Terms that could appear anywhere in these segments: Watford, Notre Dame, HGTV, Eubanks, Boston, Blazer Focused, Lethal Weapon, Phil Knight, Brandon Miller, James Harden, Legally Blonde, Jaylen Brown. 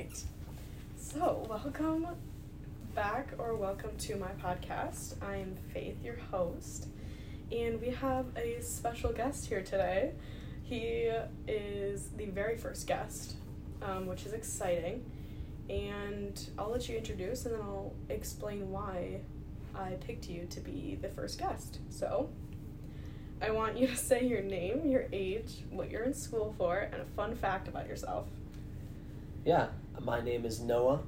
right. So, welcome back, or welcome to my podcast. I am Faith, your host, and we have a special guest here today. He is the very first guest, which is exciting, and I'll let you introduce, and then I'll explain why I picked you to be the first guest. So, I want you to say your name, your age, what you're in school for, and a fun fact about yourself. Yeah, my name is Noah.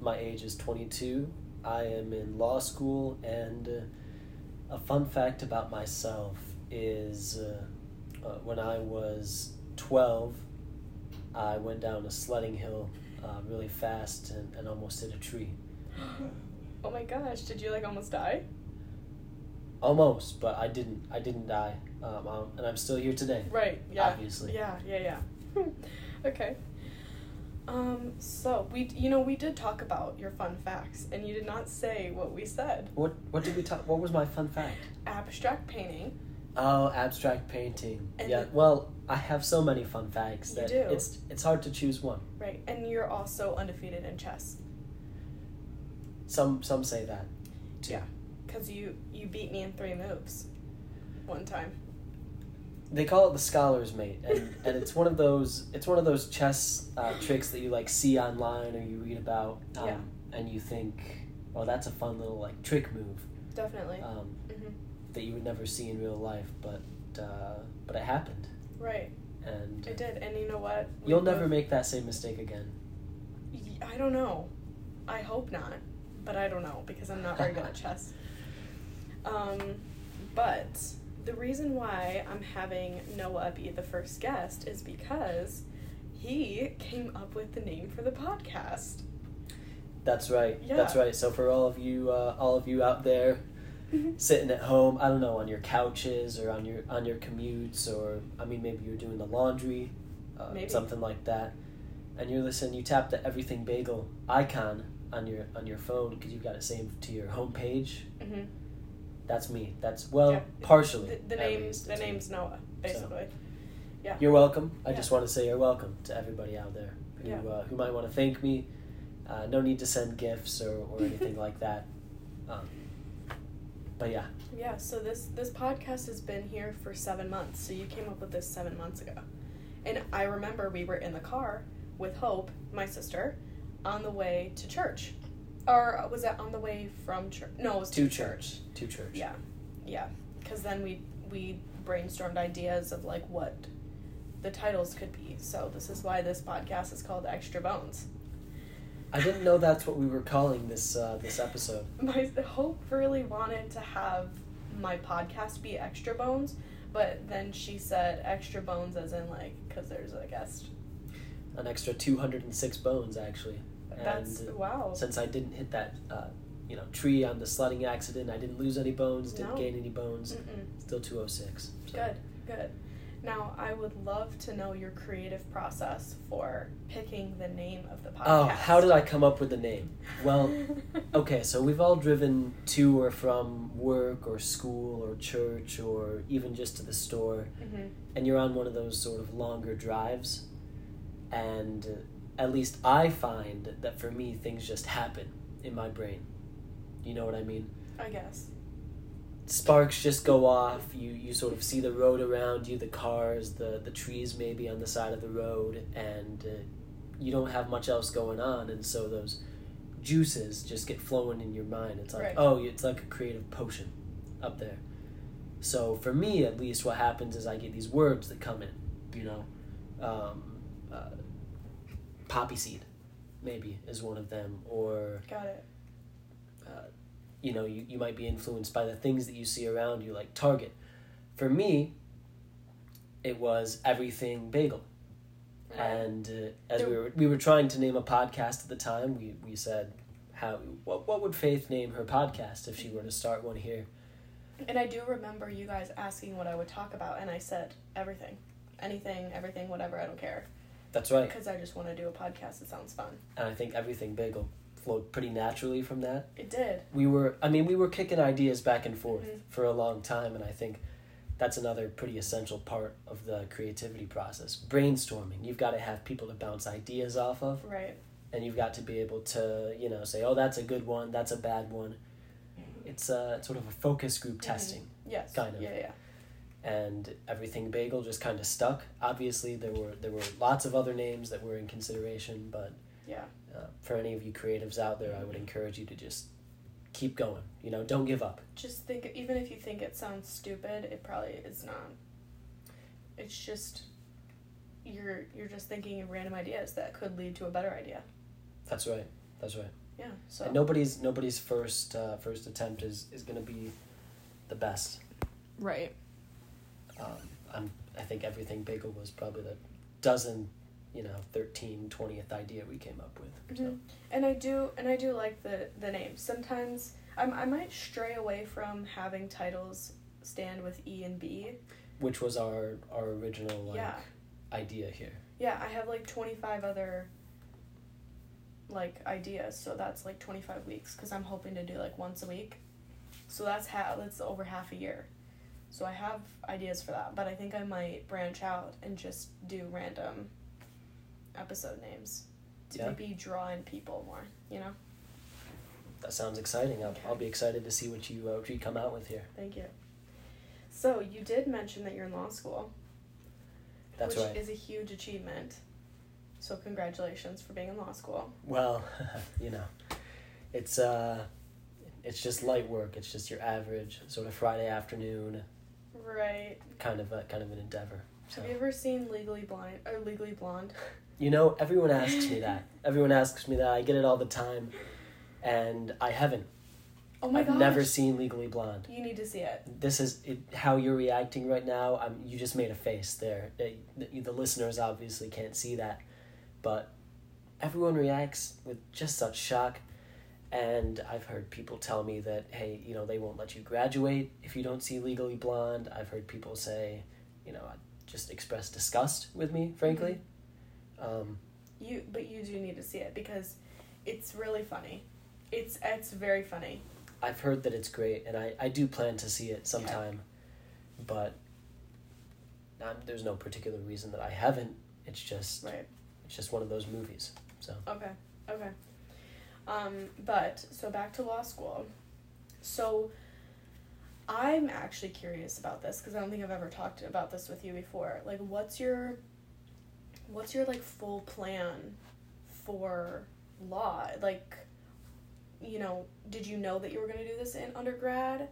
My age is 22. I am in law school, and a fun fact about myself is when I was 12, I went down a sledding hill really fast and almost hit a tree. Oh my gosh, did you almost die? Almost, but I didn't die, and I'm still here today. Right. Yeah. Obviously. Yeah. Okay. So we did talk about your fun facts, and you did not say what we said. What did we talk? What was my fun fact? Abstract painting. Oh, abstract painting. And yeah. Well, I have so many fun facts that it's hard to choose one. Right, and you're also undefeated in chess. Some say that. Too. Yeah. Because you beat me in 3 moves one time. They call it the scholar's mate, and it's one of those chess tricks that you see online or you read about, and you think, well, that's a fun little trick move. Definitely. That you would never see in real life, but it happened. Right. And it did, and you know what? You'll never make that same mistake again. I don't know. I hope not, but I don't know, because I'm not very good at chess. But the reason why I'm having Noah be the first guest is because he came up with the name for the podcast. That's right. Yeah. That's right. So for all of you out there sitting at home, I don't know, on your couches or on your commutes, or maybe you're doing the laundry, something like that, and you're listening, you tap the Everything Bagel icon on your phone because you've got it saved to your homepage. Mm-hmm. That's me. That's, partially. The name's Noah, basically. So, yeah. You're welcome. I just want to say you're welcome to everybody out there who might want to thank me. No need to send gifts or anything like that. But yeah. Yeah, so this podcast has been here for 7 months. So you came up with this 7 months ago. And I remember we were in the car with Hope, my sister, on the way to church. Or was that on the way from church? No, it was to church. To church. Yeah. Because then we brainstormed ideas of what the titles could be. So this is why this podcast is called Extra Bones. I didn't know that's what we were calling this episode. My Hope really wanted to have my podcast be Extra Bones, but then she said Extra Bones as in because there's a guest. An extra 206 bones, actually. That's, and wow. Since I didn't hit that tree on the sledding accident, I didn't lose any bones, didn't gain any bones. Mm-mm. Still 206. So. Good. Now, I would love to know your creative process for picking the name of the podcast. Oh, how did I come up with the name? Well, okay, so we've all driven to or from work or school or church or even just to the store, mm-hmm. and you're on one of those sort of longer drives, and at least I find that for me, things just happen in my brain. You know what I mean? I guess. Sparks just go off. You sort of see the road around you, the cars, the trees maybe on the side of the road, and you don't have much else going on, and so those juices just get flowing in your mind. It's like, right. Oh, it's like a creative potion up there. So for me, at least, what happens is I get these words that come in, poppy seed, maybe, is one of them, or... Got it. You might be influenced by the things that you see around you, like Target. For me, it was Everything Bagel. Right. And we were trying to name a podcast at the time, we said, what would Faith name her podcast if she were to start one here? And I do remember you guys asking what I would talk about, and I said, everything. Anything, everything, whatever, I don't care. That's right. Because I just want to do a podcast that sounds fun. And I think Everything Bagel flowed pretty naturally from that. It did. We were kicking ideas back and forth mm-hmm. for a long time, and I think that's another pretty essential part of the creativity process. Brainstorming. You've got to have people to bounce ideas off of. Right. And you've got to be able to, you know, say, oh, that's a good one, that's a bad one. It's sort of a focus group testing. Mm-hmm. Yes. Kind of. Yeah. And Everything Bagel just kind of stuck. Obviously, there were lots of other names that were in consideration, but yeah. For any of you creatives out there, I would encourage you to just keep going. You know, don't give up. Just think, even if you think it sounds stupid, it probably is not. It's just you're just thinking of random ideas that could lead to a better idea. That's right. Yeah. So and nobody's first attempt is gonna be the best. Right. I think Everything Bagel was probably the 13th, 20th idea we came up with. So. Mm-hmm. And I do like the name. Sometimes I might stray away from having titles stand with E and B. Which was our original idea here. Yeah, I have 25 other ideas, so that's 25 weeks because I'm hoping to do once a week. So that's over half a year. So I have ideas for that, but I think I might branch out and just do random episode names to maybe draw in people more, you know? That sounds exciting. I'll be excited to see what you come out with here. Thank you. So you did mention that you're in law school. That's right. Which is a huge achievement. So congratulations for being in law school. Well, it's just light work. It's just your average sort of Friday afternoon. Right. Kind of an endeavor. So. Have you ever seen Legally Blonde? Everyone asks me that. I get it all the time, and I haven't. Oh my gosh. I've never seen Legally Blonde. You need to see it. This is it, how you're reacting right now. You just made a face there. The listeners obviously can't see that, but everyone reacts with just such shock. And I've heard people tell me that, hey, they won't let you graduate if you don't see Legally Blonde. I've heard people say, I just express disgust with me, frankly. Mm-hmm. But you do need to see it because it's really funny. It's very funny. I've heard that it's great, and I do plan to see it sometime. Yeah. But there's no particular reason that I haven't. It's just one of those movies. So okay. So back to law school. So I'm actually curious about this because I don't think I've ever talked about this with you before. What's your full plan for law? Did you know that you were going to do this in undergrad?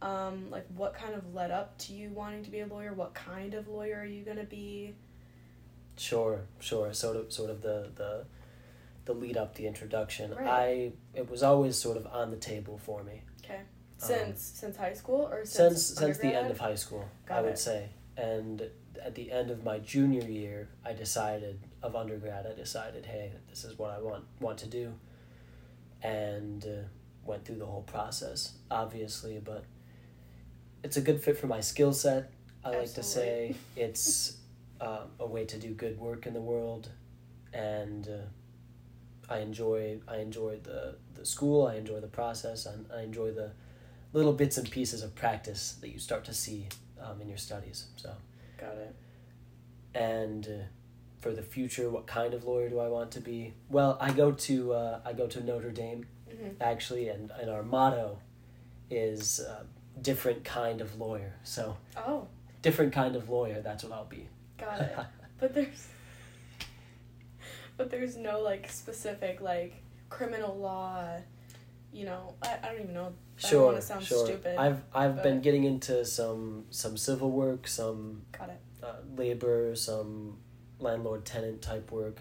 What kind of led up to you wanting to be a lawyer? What kind of lawyer are you going to be? Sure. Sort of the lead up, the introduction. Right. It was always sort of on the table for me. Okay. Since high school or since the end of high school, I would say. And at the end of my junior year, I decided, hey, this is what I want to do. And went through the whole process, obviously, but it's a good fit for my skill set. I like to say it's a way to do good work in the world, and I enjoy the school, I enjoy the process, I enjoy the little bits and pieces of practice that you start to see in your studies. So. Got it. And for the future, what kind of lawyer do I want to be? Well, I go to Notre Dame, mm-hmm. actually, and our motto is different kind of lawyer. So. Oh. Different kind of lawyer, that's what I'll be. Got it. But there's no, specific, criminal law, I don't even know. I don't want to sound stupid. I've been getting into some civil work, some labor, some landlord-tenant type work,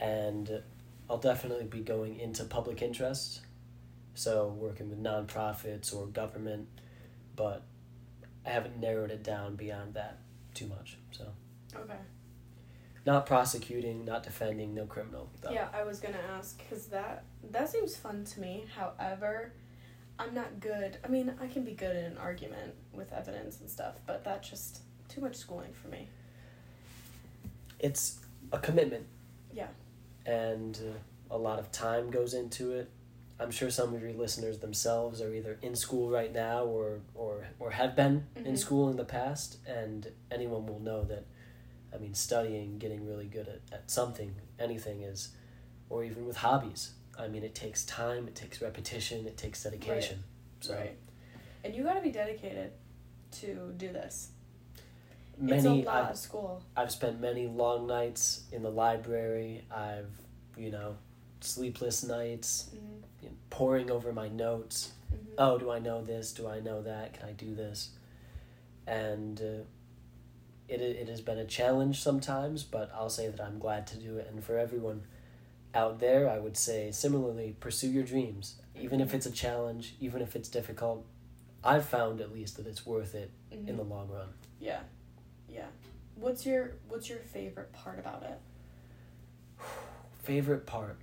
and I'll definitely be going into public interest, so working with nonprofits or government, but I haven't narrowed it down beyond that too much, so. Okay. Not prosecuting, not defending, no criminal, though. Yeah, I was going to ask, because that seems fun to me. However, I'm not good. I mean, I can be good in an argument with evidence and stuff, but that's just too much schooling for me. It's a commitment. Yeah. And a lot of time goes into it. I'm sure some of your listeners themselves are either in school right now or have been mm-hmm. in school in the past, and anyone will know that, I mean, studying, getting really good at something, anything is, or even with hobbies. I mean, it takes time, it takes repetition, it takes dedication. Right. So, right. And you got to be dedicated to do this. It's a lot of school. I've spent many long nights in the library. I've, sleepless nights, mm-hmm. Poring over my notes. Mm-hmm. Oh, do I know this? Do I know that? Can I do this? And it has been a challenge sometimes, but I'll say that I'm glad to do it. And for everyone out there, I would say similarly, pursue your dreams. Even mm-hmm. if it's a challenge, even if it's difficult, I've found at least that it's worth it mm-hmm. in the long run. Yeah. Yeah. What's your favorite part about it? Favorite part?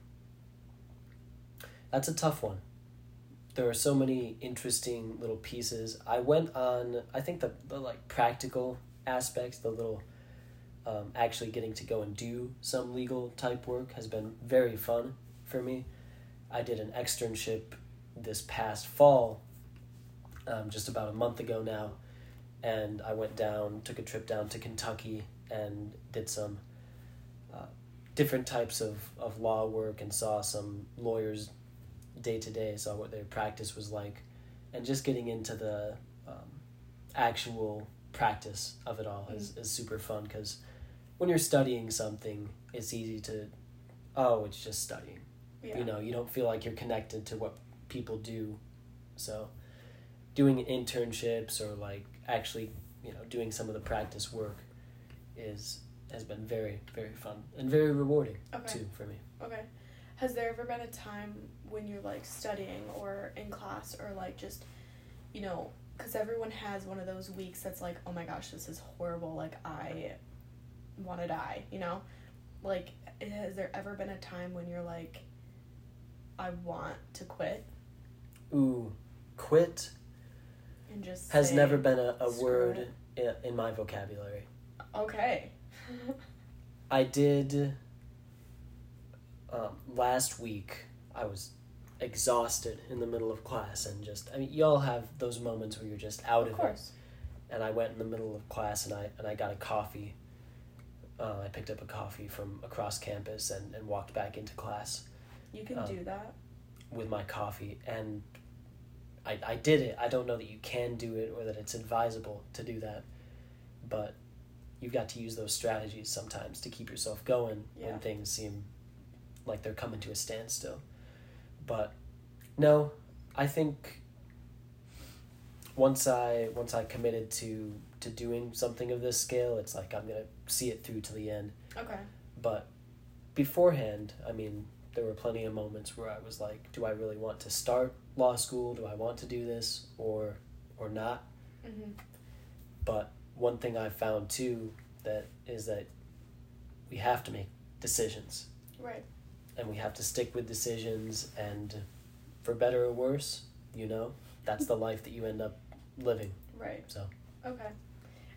That's a tough one. There are so many interesting little pieces. I went on, I think the practical aspects, the little actually getting to go and do some legal type work has been very fun for me. I did an externship this past fall, just about a month ago now, and I took a trip down to Kentucky and did some different types of law work and saw some lawyers day to day, saw what their practice was like, and just getting into the actual practice of it all is super fun, because when you're studying something, it's easy to, it's just studying. Yeah. You don't feel like you're connected to what people do, so doing internships or actually, doing some of the practice work has been very, very fun and very rewarding too for me. Okay. Has there ever been a time when you're studying or in class or just, because everyone has one of those weeks that's oh my gosh, this is horrible. I want to die, has there ever been a time when you're I want to quit? Ooh, quit and just has never been a word in my vocabulary. Okay. I did last week. I was exhausted in the middle of class and y'all have those moments where you're just out of it. And I went in the middle of class and I got a coffee. I picked up a coffee from across campus and walked back into class. You can do that with my coffee, and I did it. I don't know that you can do it or that it's advisable to do that, but you've got to use those strategies sometimes to keep yourself going when things seem like they're coming to a standstill. But no, I think once I committed to doing something of this scale, it's I'm going to see it through to the end. Okay. But beforehand, there were plenty of moments where I was do I really want to start law school? Do I want to do this or not? Mm-hmm. But one thing I've found too is that we have to make decisions. Right. And we have to stick with decisions, and for better or worse, that's the life that you end up living. Right. So. Okay.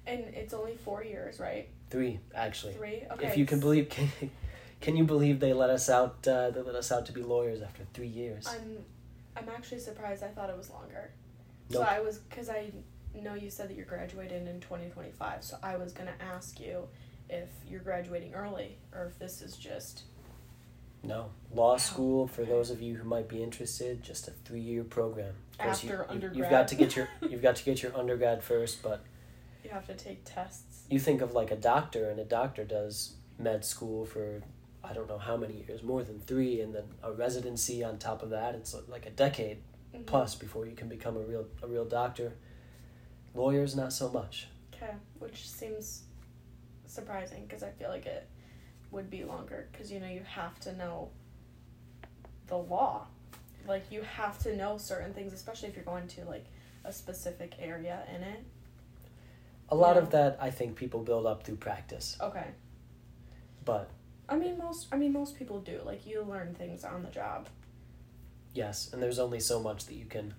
And it's only 4 years, right? 3, actually. 3? Okay. If you can believe, can you believe they let us out? They let us out to be lawyers after 3 years. I'm actually surprised. I thought it was longer. Nope. So I was, because I know you said that you're graduating in 2025, so I was going to ask you if you're graduating early or if this is just... No. Law school, for those of you who might be interested, just a 3-year program. After undergrad. You've got to get your undergrad first, but... You have to take tests. You think of a doctor, and a doctor does med school for I don't know how many years, more than 3, and then a residency on top of that. It's a decade mm-hmm. plus before you can become a real doctor. Lawyers, not so much. Okay, which seems surprising because I feel like it would be longer because, you have to know the law. You have to know certain things, especially if you're going to, a specific area in it. A lot of that, I think, people build up through practice. Okay. But... most people do. You learn things on the job. Yes, and there's only so much that you can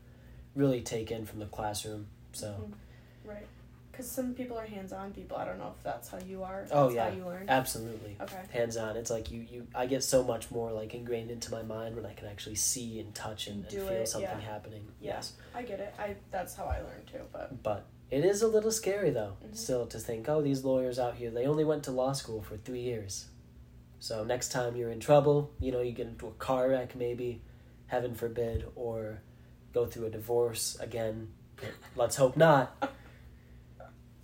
really take in from the classroom, so... Mm-hmm. Right. Because some people are hands-on people. I don't know if that's how you are. Oh, yeah. How you learn. Absolutely. Okay. Hands-on. It's like you. I get so much more like ingrained into my mind when I can actually see and touch and feel something happening. Yeah. Yes. I get it. That's how I learn too. But it is a little scary though. Mm-hmm. Still to think, oh, these lawyers out here, they only went to law school for 3 years. So next time you're in trouble, you get into a car wreck maybe, heaven forbid, or go through a divorce again. Let's hope not.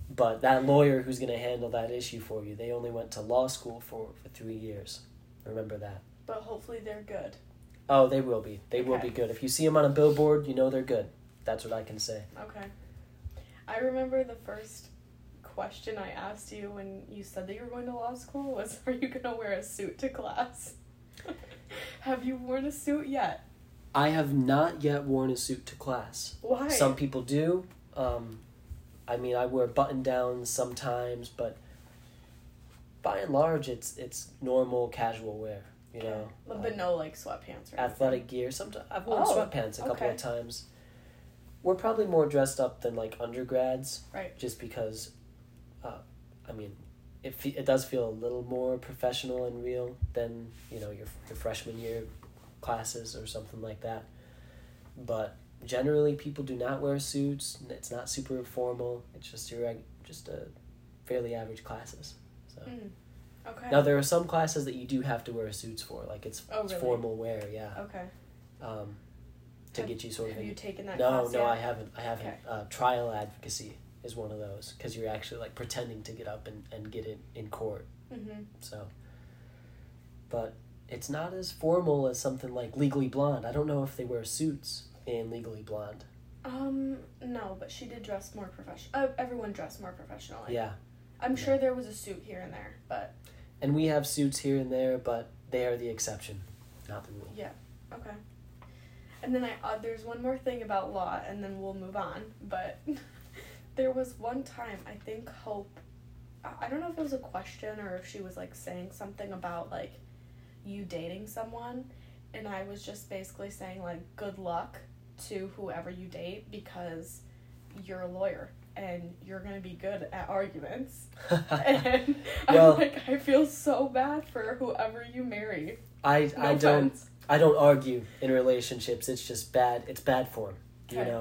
But that lawyer who's going to handle that issue for you, they only went to law school for 3 years. Remember that. But hopefully they're good. Oh, they will be. They will be good. If you see them on a billboard, you know they're good. That's what I can say. Okay. I remember the first question I asked you when you said that you were going to law school was, are you going to wear a suit to class? Have you worn a suit yet? I have not yet worn a suit to class. Why? Some people do. I wear button-downs sometimes, but by and large, it's normal casual wear, But no, sweatpants or athletic anything. Gear. Sometimes I've worn sweatpants a couple of times. We're probably more dressed up than, undergrads. Right. Just because, it does feel a little more professional and real than, your freshman year classes or something like that. But generally, people do not wear suits. It's not super formal. It's just fairly average classes. So, okay. Now there are some classes that you do have to wear suits for, it's really? Formal wear. Yeah. Okay. Get you sort of. Have you taken that? No, yet? I haven't. Okay. Trial advocacy is one of those because you're actually pretending to get up and get it in court. Mm-hmm. So. But it's not as formal as something like Legally Blonde. I don't know if they wear suits. In Legally Blonde. No, but she did dress more professional. Everyone dressed more professionally. Yeah. I'm sure there was a suit here and there, but... And we have suits here and there, but they are the exception, not the rule. Yeah, okay. And then there's one more thing about law, and then we'll move on, but there was one time, I think Hope... I don't know if it was a question or if she was, saying something about, you dating someone, and I was just basically saying, good luck to whoever you date because you're a lawyer and you're going to be good at arguments. And I feel so bad for whoever you marry. I don't argue in relationships. It's just bad. It's bad form. Okay.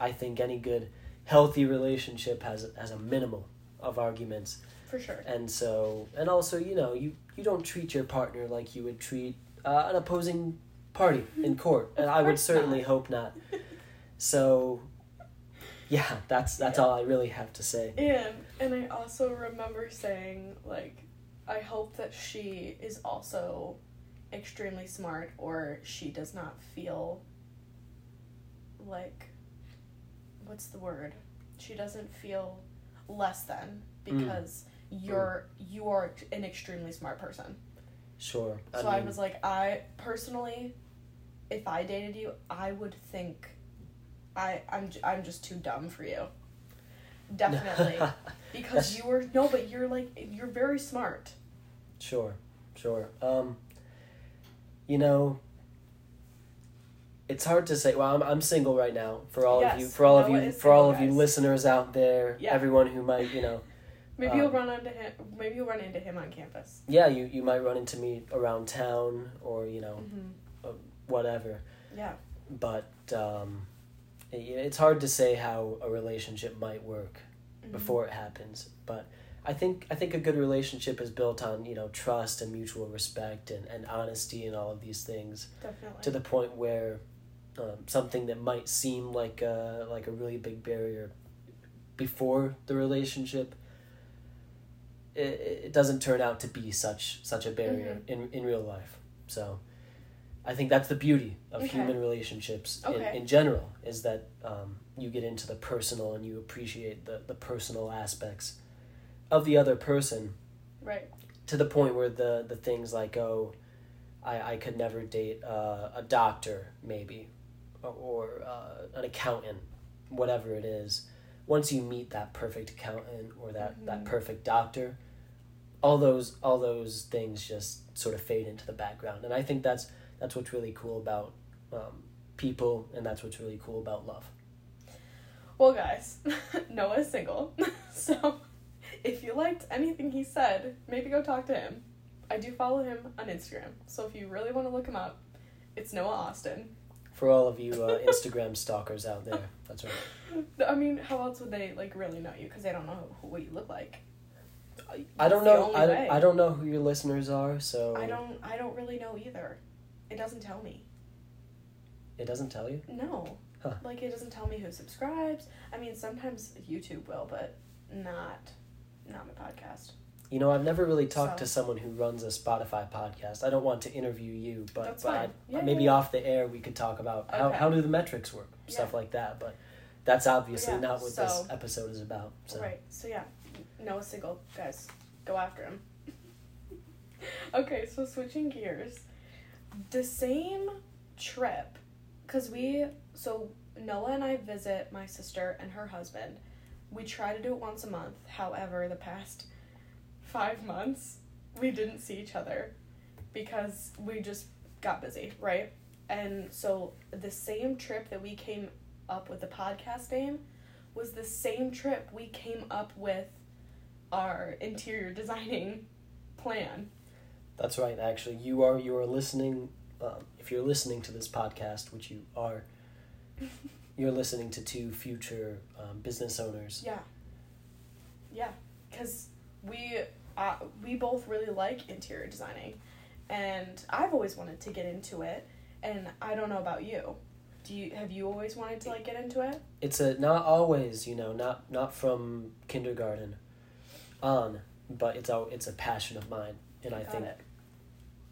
I think any good healthy relationship has a minimal of arguments. For sure. And so, and also, you don't treat your partner like you would treat an opposing party in court, and I would certainly hope not. So, yeah, that's all I really have to say. And I also remember saying, I hope that she is also extremely smart, or she does not feel what's the word? She doesn't feel less than because you are an extremely smart person. Sure. I was I personally, if I dated you, I would think I'm just too dumb for you. Definitely. Because you're very smart. Sure. It's hard to say. Well, I'm single right now for all of you listeners out there, everyone who might, Maybe you'll run into him. Maybe you'll run into him on campus. Yeah, you might run into me around town or whatever. Yeah. But it's hard to say how a relationship might work before it happens. But I think a good relationship is built on trust and mutual respect and honesty and all of these things. Definitely. To the point where something that might seem like a really big barrier before the relationship. It doesn't turn out to be such a barrier in real life. So I think that's the beauty of human relationships in general, is that you get into the personal and you appreciate the personal aspects of the other person. Right. To the point where the things I could never date a doctor maybe or an accountant, whatever it is. Once you meet that perfect accountant or that perfect doctor, all those things just sort of fade into the background. And I think that's what's really cool about people, and that's what's really cool about love. Well, guys, Noah's single, so if you liked anything he said, maybe go talk to him. I do follow him on Instagram, so if you really want to look him up, it's Noah Austin. For all of you Instagram stalkers out there, that's right. I mean, how else would they like really know you? Because they don't know what you look like. I don't know who your listeners are, so I don't really know either. It doesn't tell me. It doesn't tell you? No. Huh. Like, it doesn't tell me who subscribes. I mean, sometimes YouTube will, but not my podcast. You know, I've never really talked to someone who runs a Spotify podcast. I don't want to interview you, but maybe off the air we could talk about how do the metrics work, stuff like that. But that's obviously not what this episode is about. So. Right. So, yeah. Noah's single. Guys, go after him. Okay, so switching gears. The same trip, because Noah and I visit my sister and her husband. We try to do it once a month. However, the past 5 months, we didn't see each other because we just got busy, right? And so the same trip that we came up with the podcast name was the same trip we came up with our interior designing plan. That's right, actually. You are listening, if you're listening to this podcast, which you are, you're listening to two future business owners. Yeah. Yeah, because we both really like interior designing, and I've always wanted to get into it, and I don't know about you. Have you always wanted to, like, get into it? It's not always, you know, not from kindergarten on, but it's a passion of mine, and I think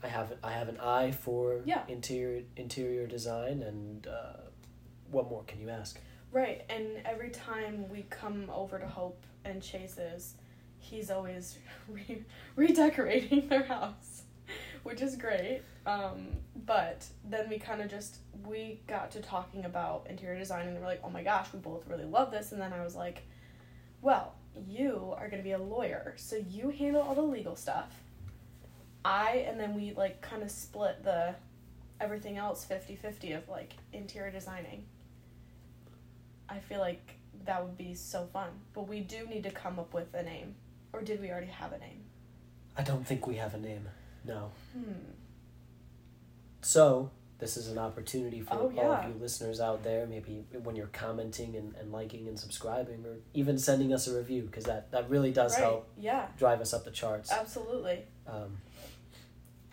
I have an eye for interior design, and what more can you ask? Right, and every time we come over to Hope and Chase's, he's always redecorating their house, which is great. But then we got to talking about interior design, and we're like, oh my gosh, we both really love this. And then I was like, well, you are going to be a lawyer, so you handle all the legal stuff. And then we, like, kind of split the everything else 50-50 of, like, interior designing. I feel like that would be so fun. But we do need to come up with a name. Or did we already have a name? I don't think we have a name, no. So, this is an opportunity for all of you listeners out there, maybe when you're commenting and liking and subscribing, or even sending us a review, because that really does help drive us up the charts. Absolutely.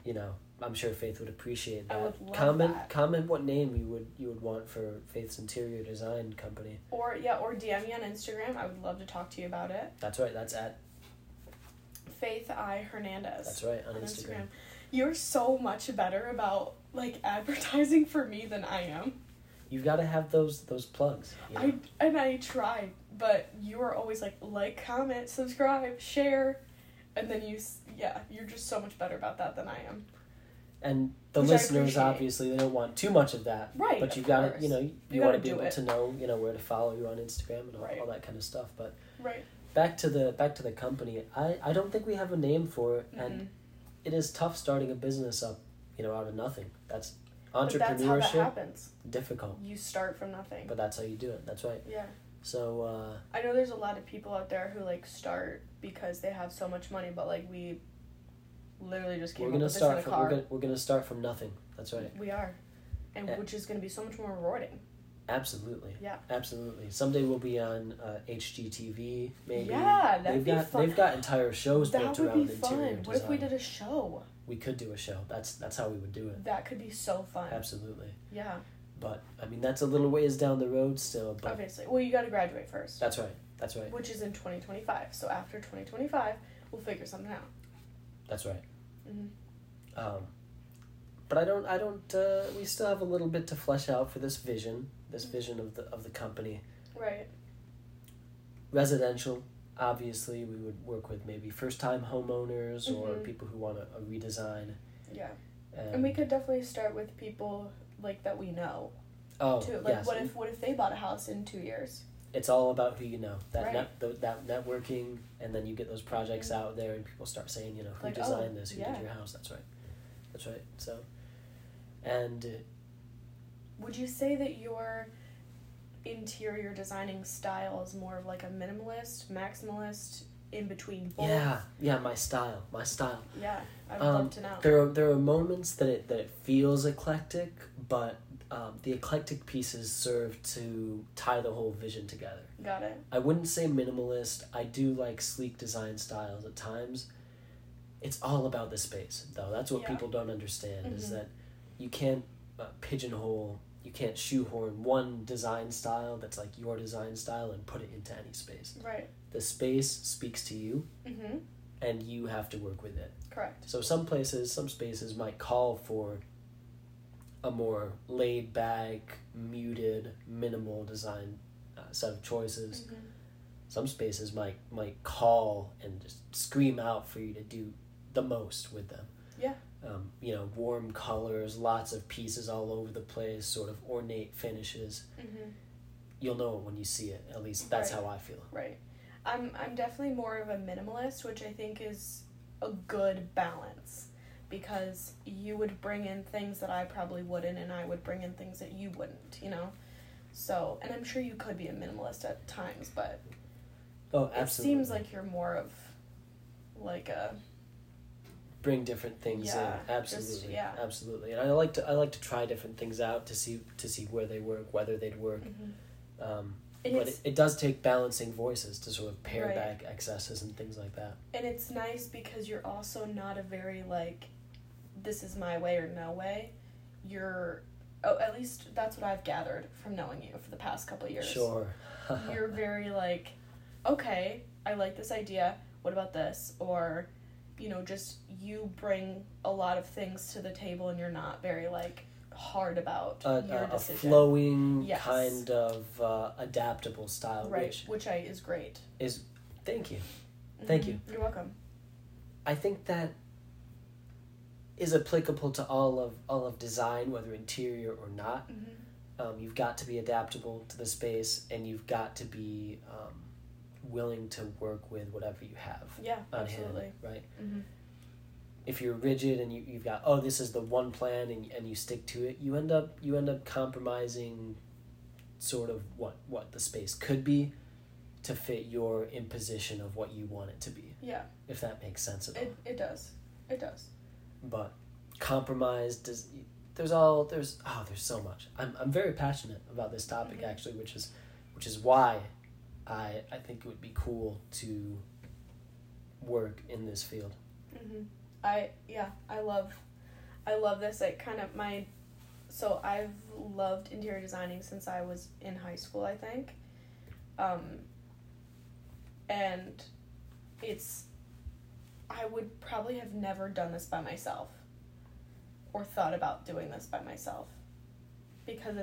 You know, I'm sure Faith would appreciate that. I would love that. Comment what name you would want for Faith's interior design company. Or DM me on Instagram. I would love to talk to you about it. That's right. That's at Faith I Hernandez. That's right, on Instagram. You're so much better about, like, advertising for me than I am. You've got to have those plugs. You know? I try, but you are always like, comment, subscribe, share, and then you're just so much better about that than I am. And the listeners, obviously, they don't want too much of that. Right. But you've got to, you know, you want to be able to know, you know, where to follow you on Instagram and all that kind of stuff. But back to the company, I don't think we have a name for it, and it is tough starting a business up, you know, out of nothing. That's entrepreneurship. But that's how that happens. Difficult. You start from nothing. But that's how you do it. That's right. Yeah. So I know there's a lot of people out there who, like, start because they have so much money, but, like, we literally just came up with this in a car. We're going to start from nothing. That's right. We are. And which is going to be so much more rewarding. Absolutely. Yeah. Absolutely. Someday we'll be on HGTV, maybe. Yeah, that'd be fun. They've got entire shows built around interior design. What if we did a show? We could do a show. That's how we would do it. That could be so fun. Absolutely. Yeah. But, I mean, that's a little ways down the road still. But obviously. Well, you got to graduate first. That's right. That's right. Which is in 2025. So after 2025, we'll figure something out. That's right. Mm-hmm. But I don't we still have a little bit to flesh out for this vision, of the company. Right. Residential, obviously, we would work with maybe first-time homeowners or people who want a redesign. Yeah. And we could definitely start with people, like, that we know. Oh, too. Like, yes. What if they bought a house in 2 years? It's all about who you know. That networking, and then you get those projects out there, and people start saying, you know, who designed this, who did your house. That's right. That's right. So, and would you say that your interior designing style is more of like a minimalist, maximalist, in between both. Yeah, my style. Yeah, I would love to know. There are moments that it feels eclectic, but the eclectic pieces serve to tie the whole vision together. Got it. I wouldn't say minimalist. I do like sleek design styles at times. It's all about the space, though. That's what people don't understand, mm-hmm. is that you can't pigeonhole, you can't shoehorn one design style that's like your design style and put it into any space. Right. The space speaks to you, mm-hmm. and you have to work with it. Correct. So some spaces might call for a more laid-back, muted, minimal design set of choices. Mm-hmm. Some spaces might call and just scream out for you to do the most with them. Yeah. Warm colors, lots of pieces all over the place, sort of ornate finishes. Mm-hmm. You'll know it when you see it. At least that's how I feel. Right. I'm definitely more of a minimalist, which I think is a good balance, because you would bring in things that I probably wouldn't, and I would bring in things that you wouldn't, you know? So, and I'm sure you could be a minimalist at times, but absolutely. It seems like you're more of like a... Bring different things in. Absolutely. Absolutely. And I like to try different things out to see where they work, whether they'd work. Mm-hmm. But it does take balancing voices to sort of pare back excesses and things like that. And it's nice because you're also not a very, like, this is my way or no way. At least that's what I've gathered from knowing you for the past couple of years. Sure. You're very, like, okay, I like this idea. What about this? Or, you know, just you bring a lot of things to the table and you're not very, like... hard about your decision. A flowing kind of adaptable style, which is great. Thank you. Mm-hmm. Thank you. You're welcome. I think that is applicable to all of design, whether interior or not. Mm-hmm. You've got to be adaptable to the space, and you've got to be willing to work with whatever you have. Yeah, absolutely. Hand, right. Mm-hmm. If you're rigid and you've got, this is the one plan and you stick to it, you end up compromising sort of what the space could be to fit your imposition of what you want it to be. Yeah. If that makes sense at all. It does. But compromise there's so much. I'm very passionate about this topic, mm-hmm. actually, which is why I think it would be cool to work in this field. Mm-hmm. I love this. Like, kind of so I've loved interior designing since I was in high school, I think. And I would probably have never done this by myself or thought about doing this by myself, because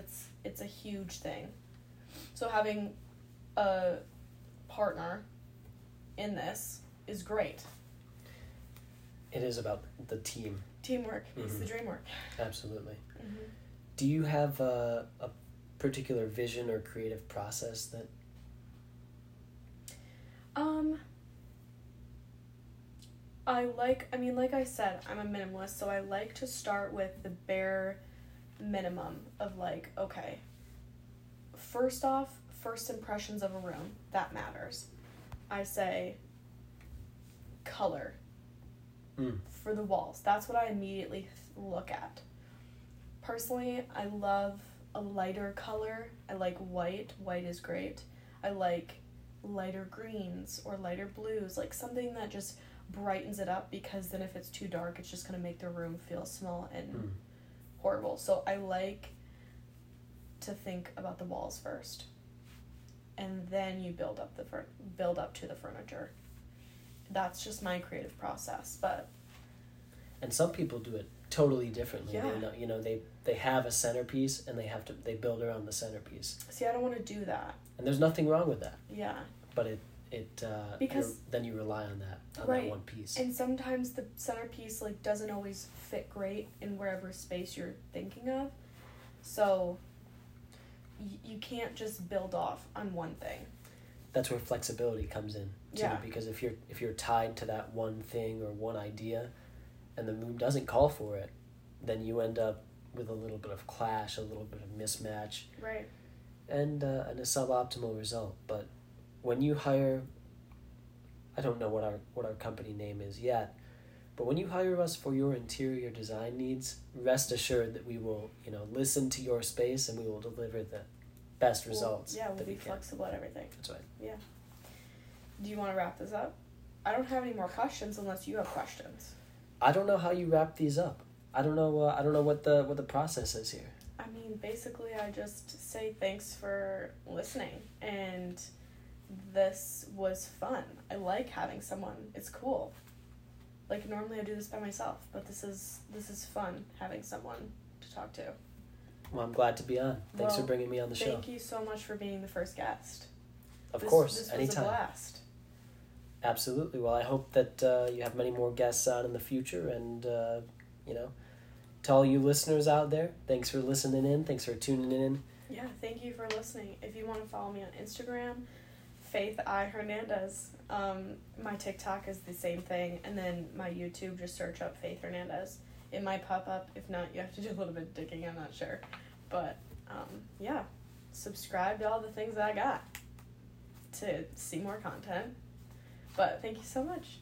it's a huge thing. So having a partner in this is great. It is about the team. Teamwork. Mm-hmm. It's the dream work. Absolutely. Mm-hmm. Do you have a particular vision or creative process that... like I said, I'm a minimalist, so I like to start with the bare minimum of, like, okay, first off, first impressions of a room, that matters. I say color. For the walls. That's what I immediately look at. Personally, I love a lighter color. I like white. White is great. I like lighter greens or lighter blues, like something that just brightens it up, because then if it's too dark, it's just going to make the room feel small and horrible. So I like to think about the walls first, and then you build up to the furniture. That's just my creative process, but... And some people do it totally differently. Yeah. They know, they have a centerpiece, and they build around the centerpiece. See, I don't want to do that. And there's nothing wrong with that. Yeah. But because then you rely on that, that one piece. And sometimes the centerpiece, like, doesn't always fit great in wherever space you're thinking of. So you can't just build off on one thing. That's where flexibility comes in too, because if you're tied to that one thing or one idea, and the room doesn't call for it, then you end up with a little bit of clash, a little bit of mismatch. Right. and a suboptimal result. But when you hire, I don't know what our company name is yet, but when you hire us for your interior design needs, rest assured that we will, listen to your space, and we will deliver the best results. Yeah, we'll be flexible at everything. That's right. Yeah. Do you want to wrap this up? I don't have any more questions unless you have questions. I don't know how you wrap these up. I don't know what the process is here. I mean, basically, I just say thanks for listening, and this was fun. I like having someone. It's cool. Like, normally I do this by myself, but this is fun having someone to talk to. Well, I'm glad to be on. Thanks for bringing me on the show. Thank you so much for being the first guest. Of course, anytime. This was a blast. Absolutely. Well, I hope that you have many more guests on in the future, and to all you listeners out there, thanks for listening in. Thanks for tuning in. Yeah, thank you for listening. If you want to follow me on Instagram, Faith I Hernandez. My TikTok is the same thing, and then my YouTube, just search up Faith Hernandez. It might pop up. If not, you have to do a little bit of digging. I'm not sure, but yeah, subscribe to all the things that I got to see more content. But thank you so much.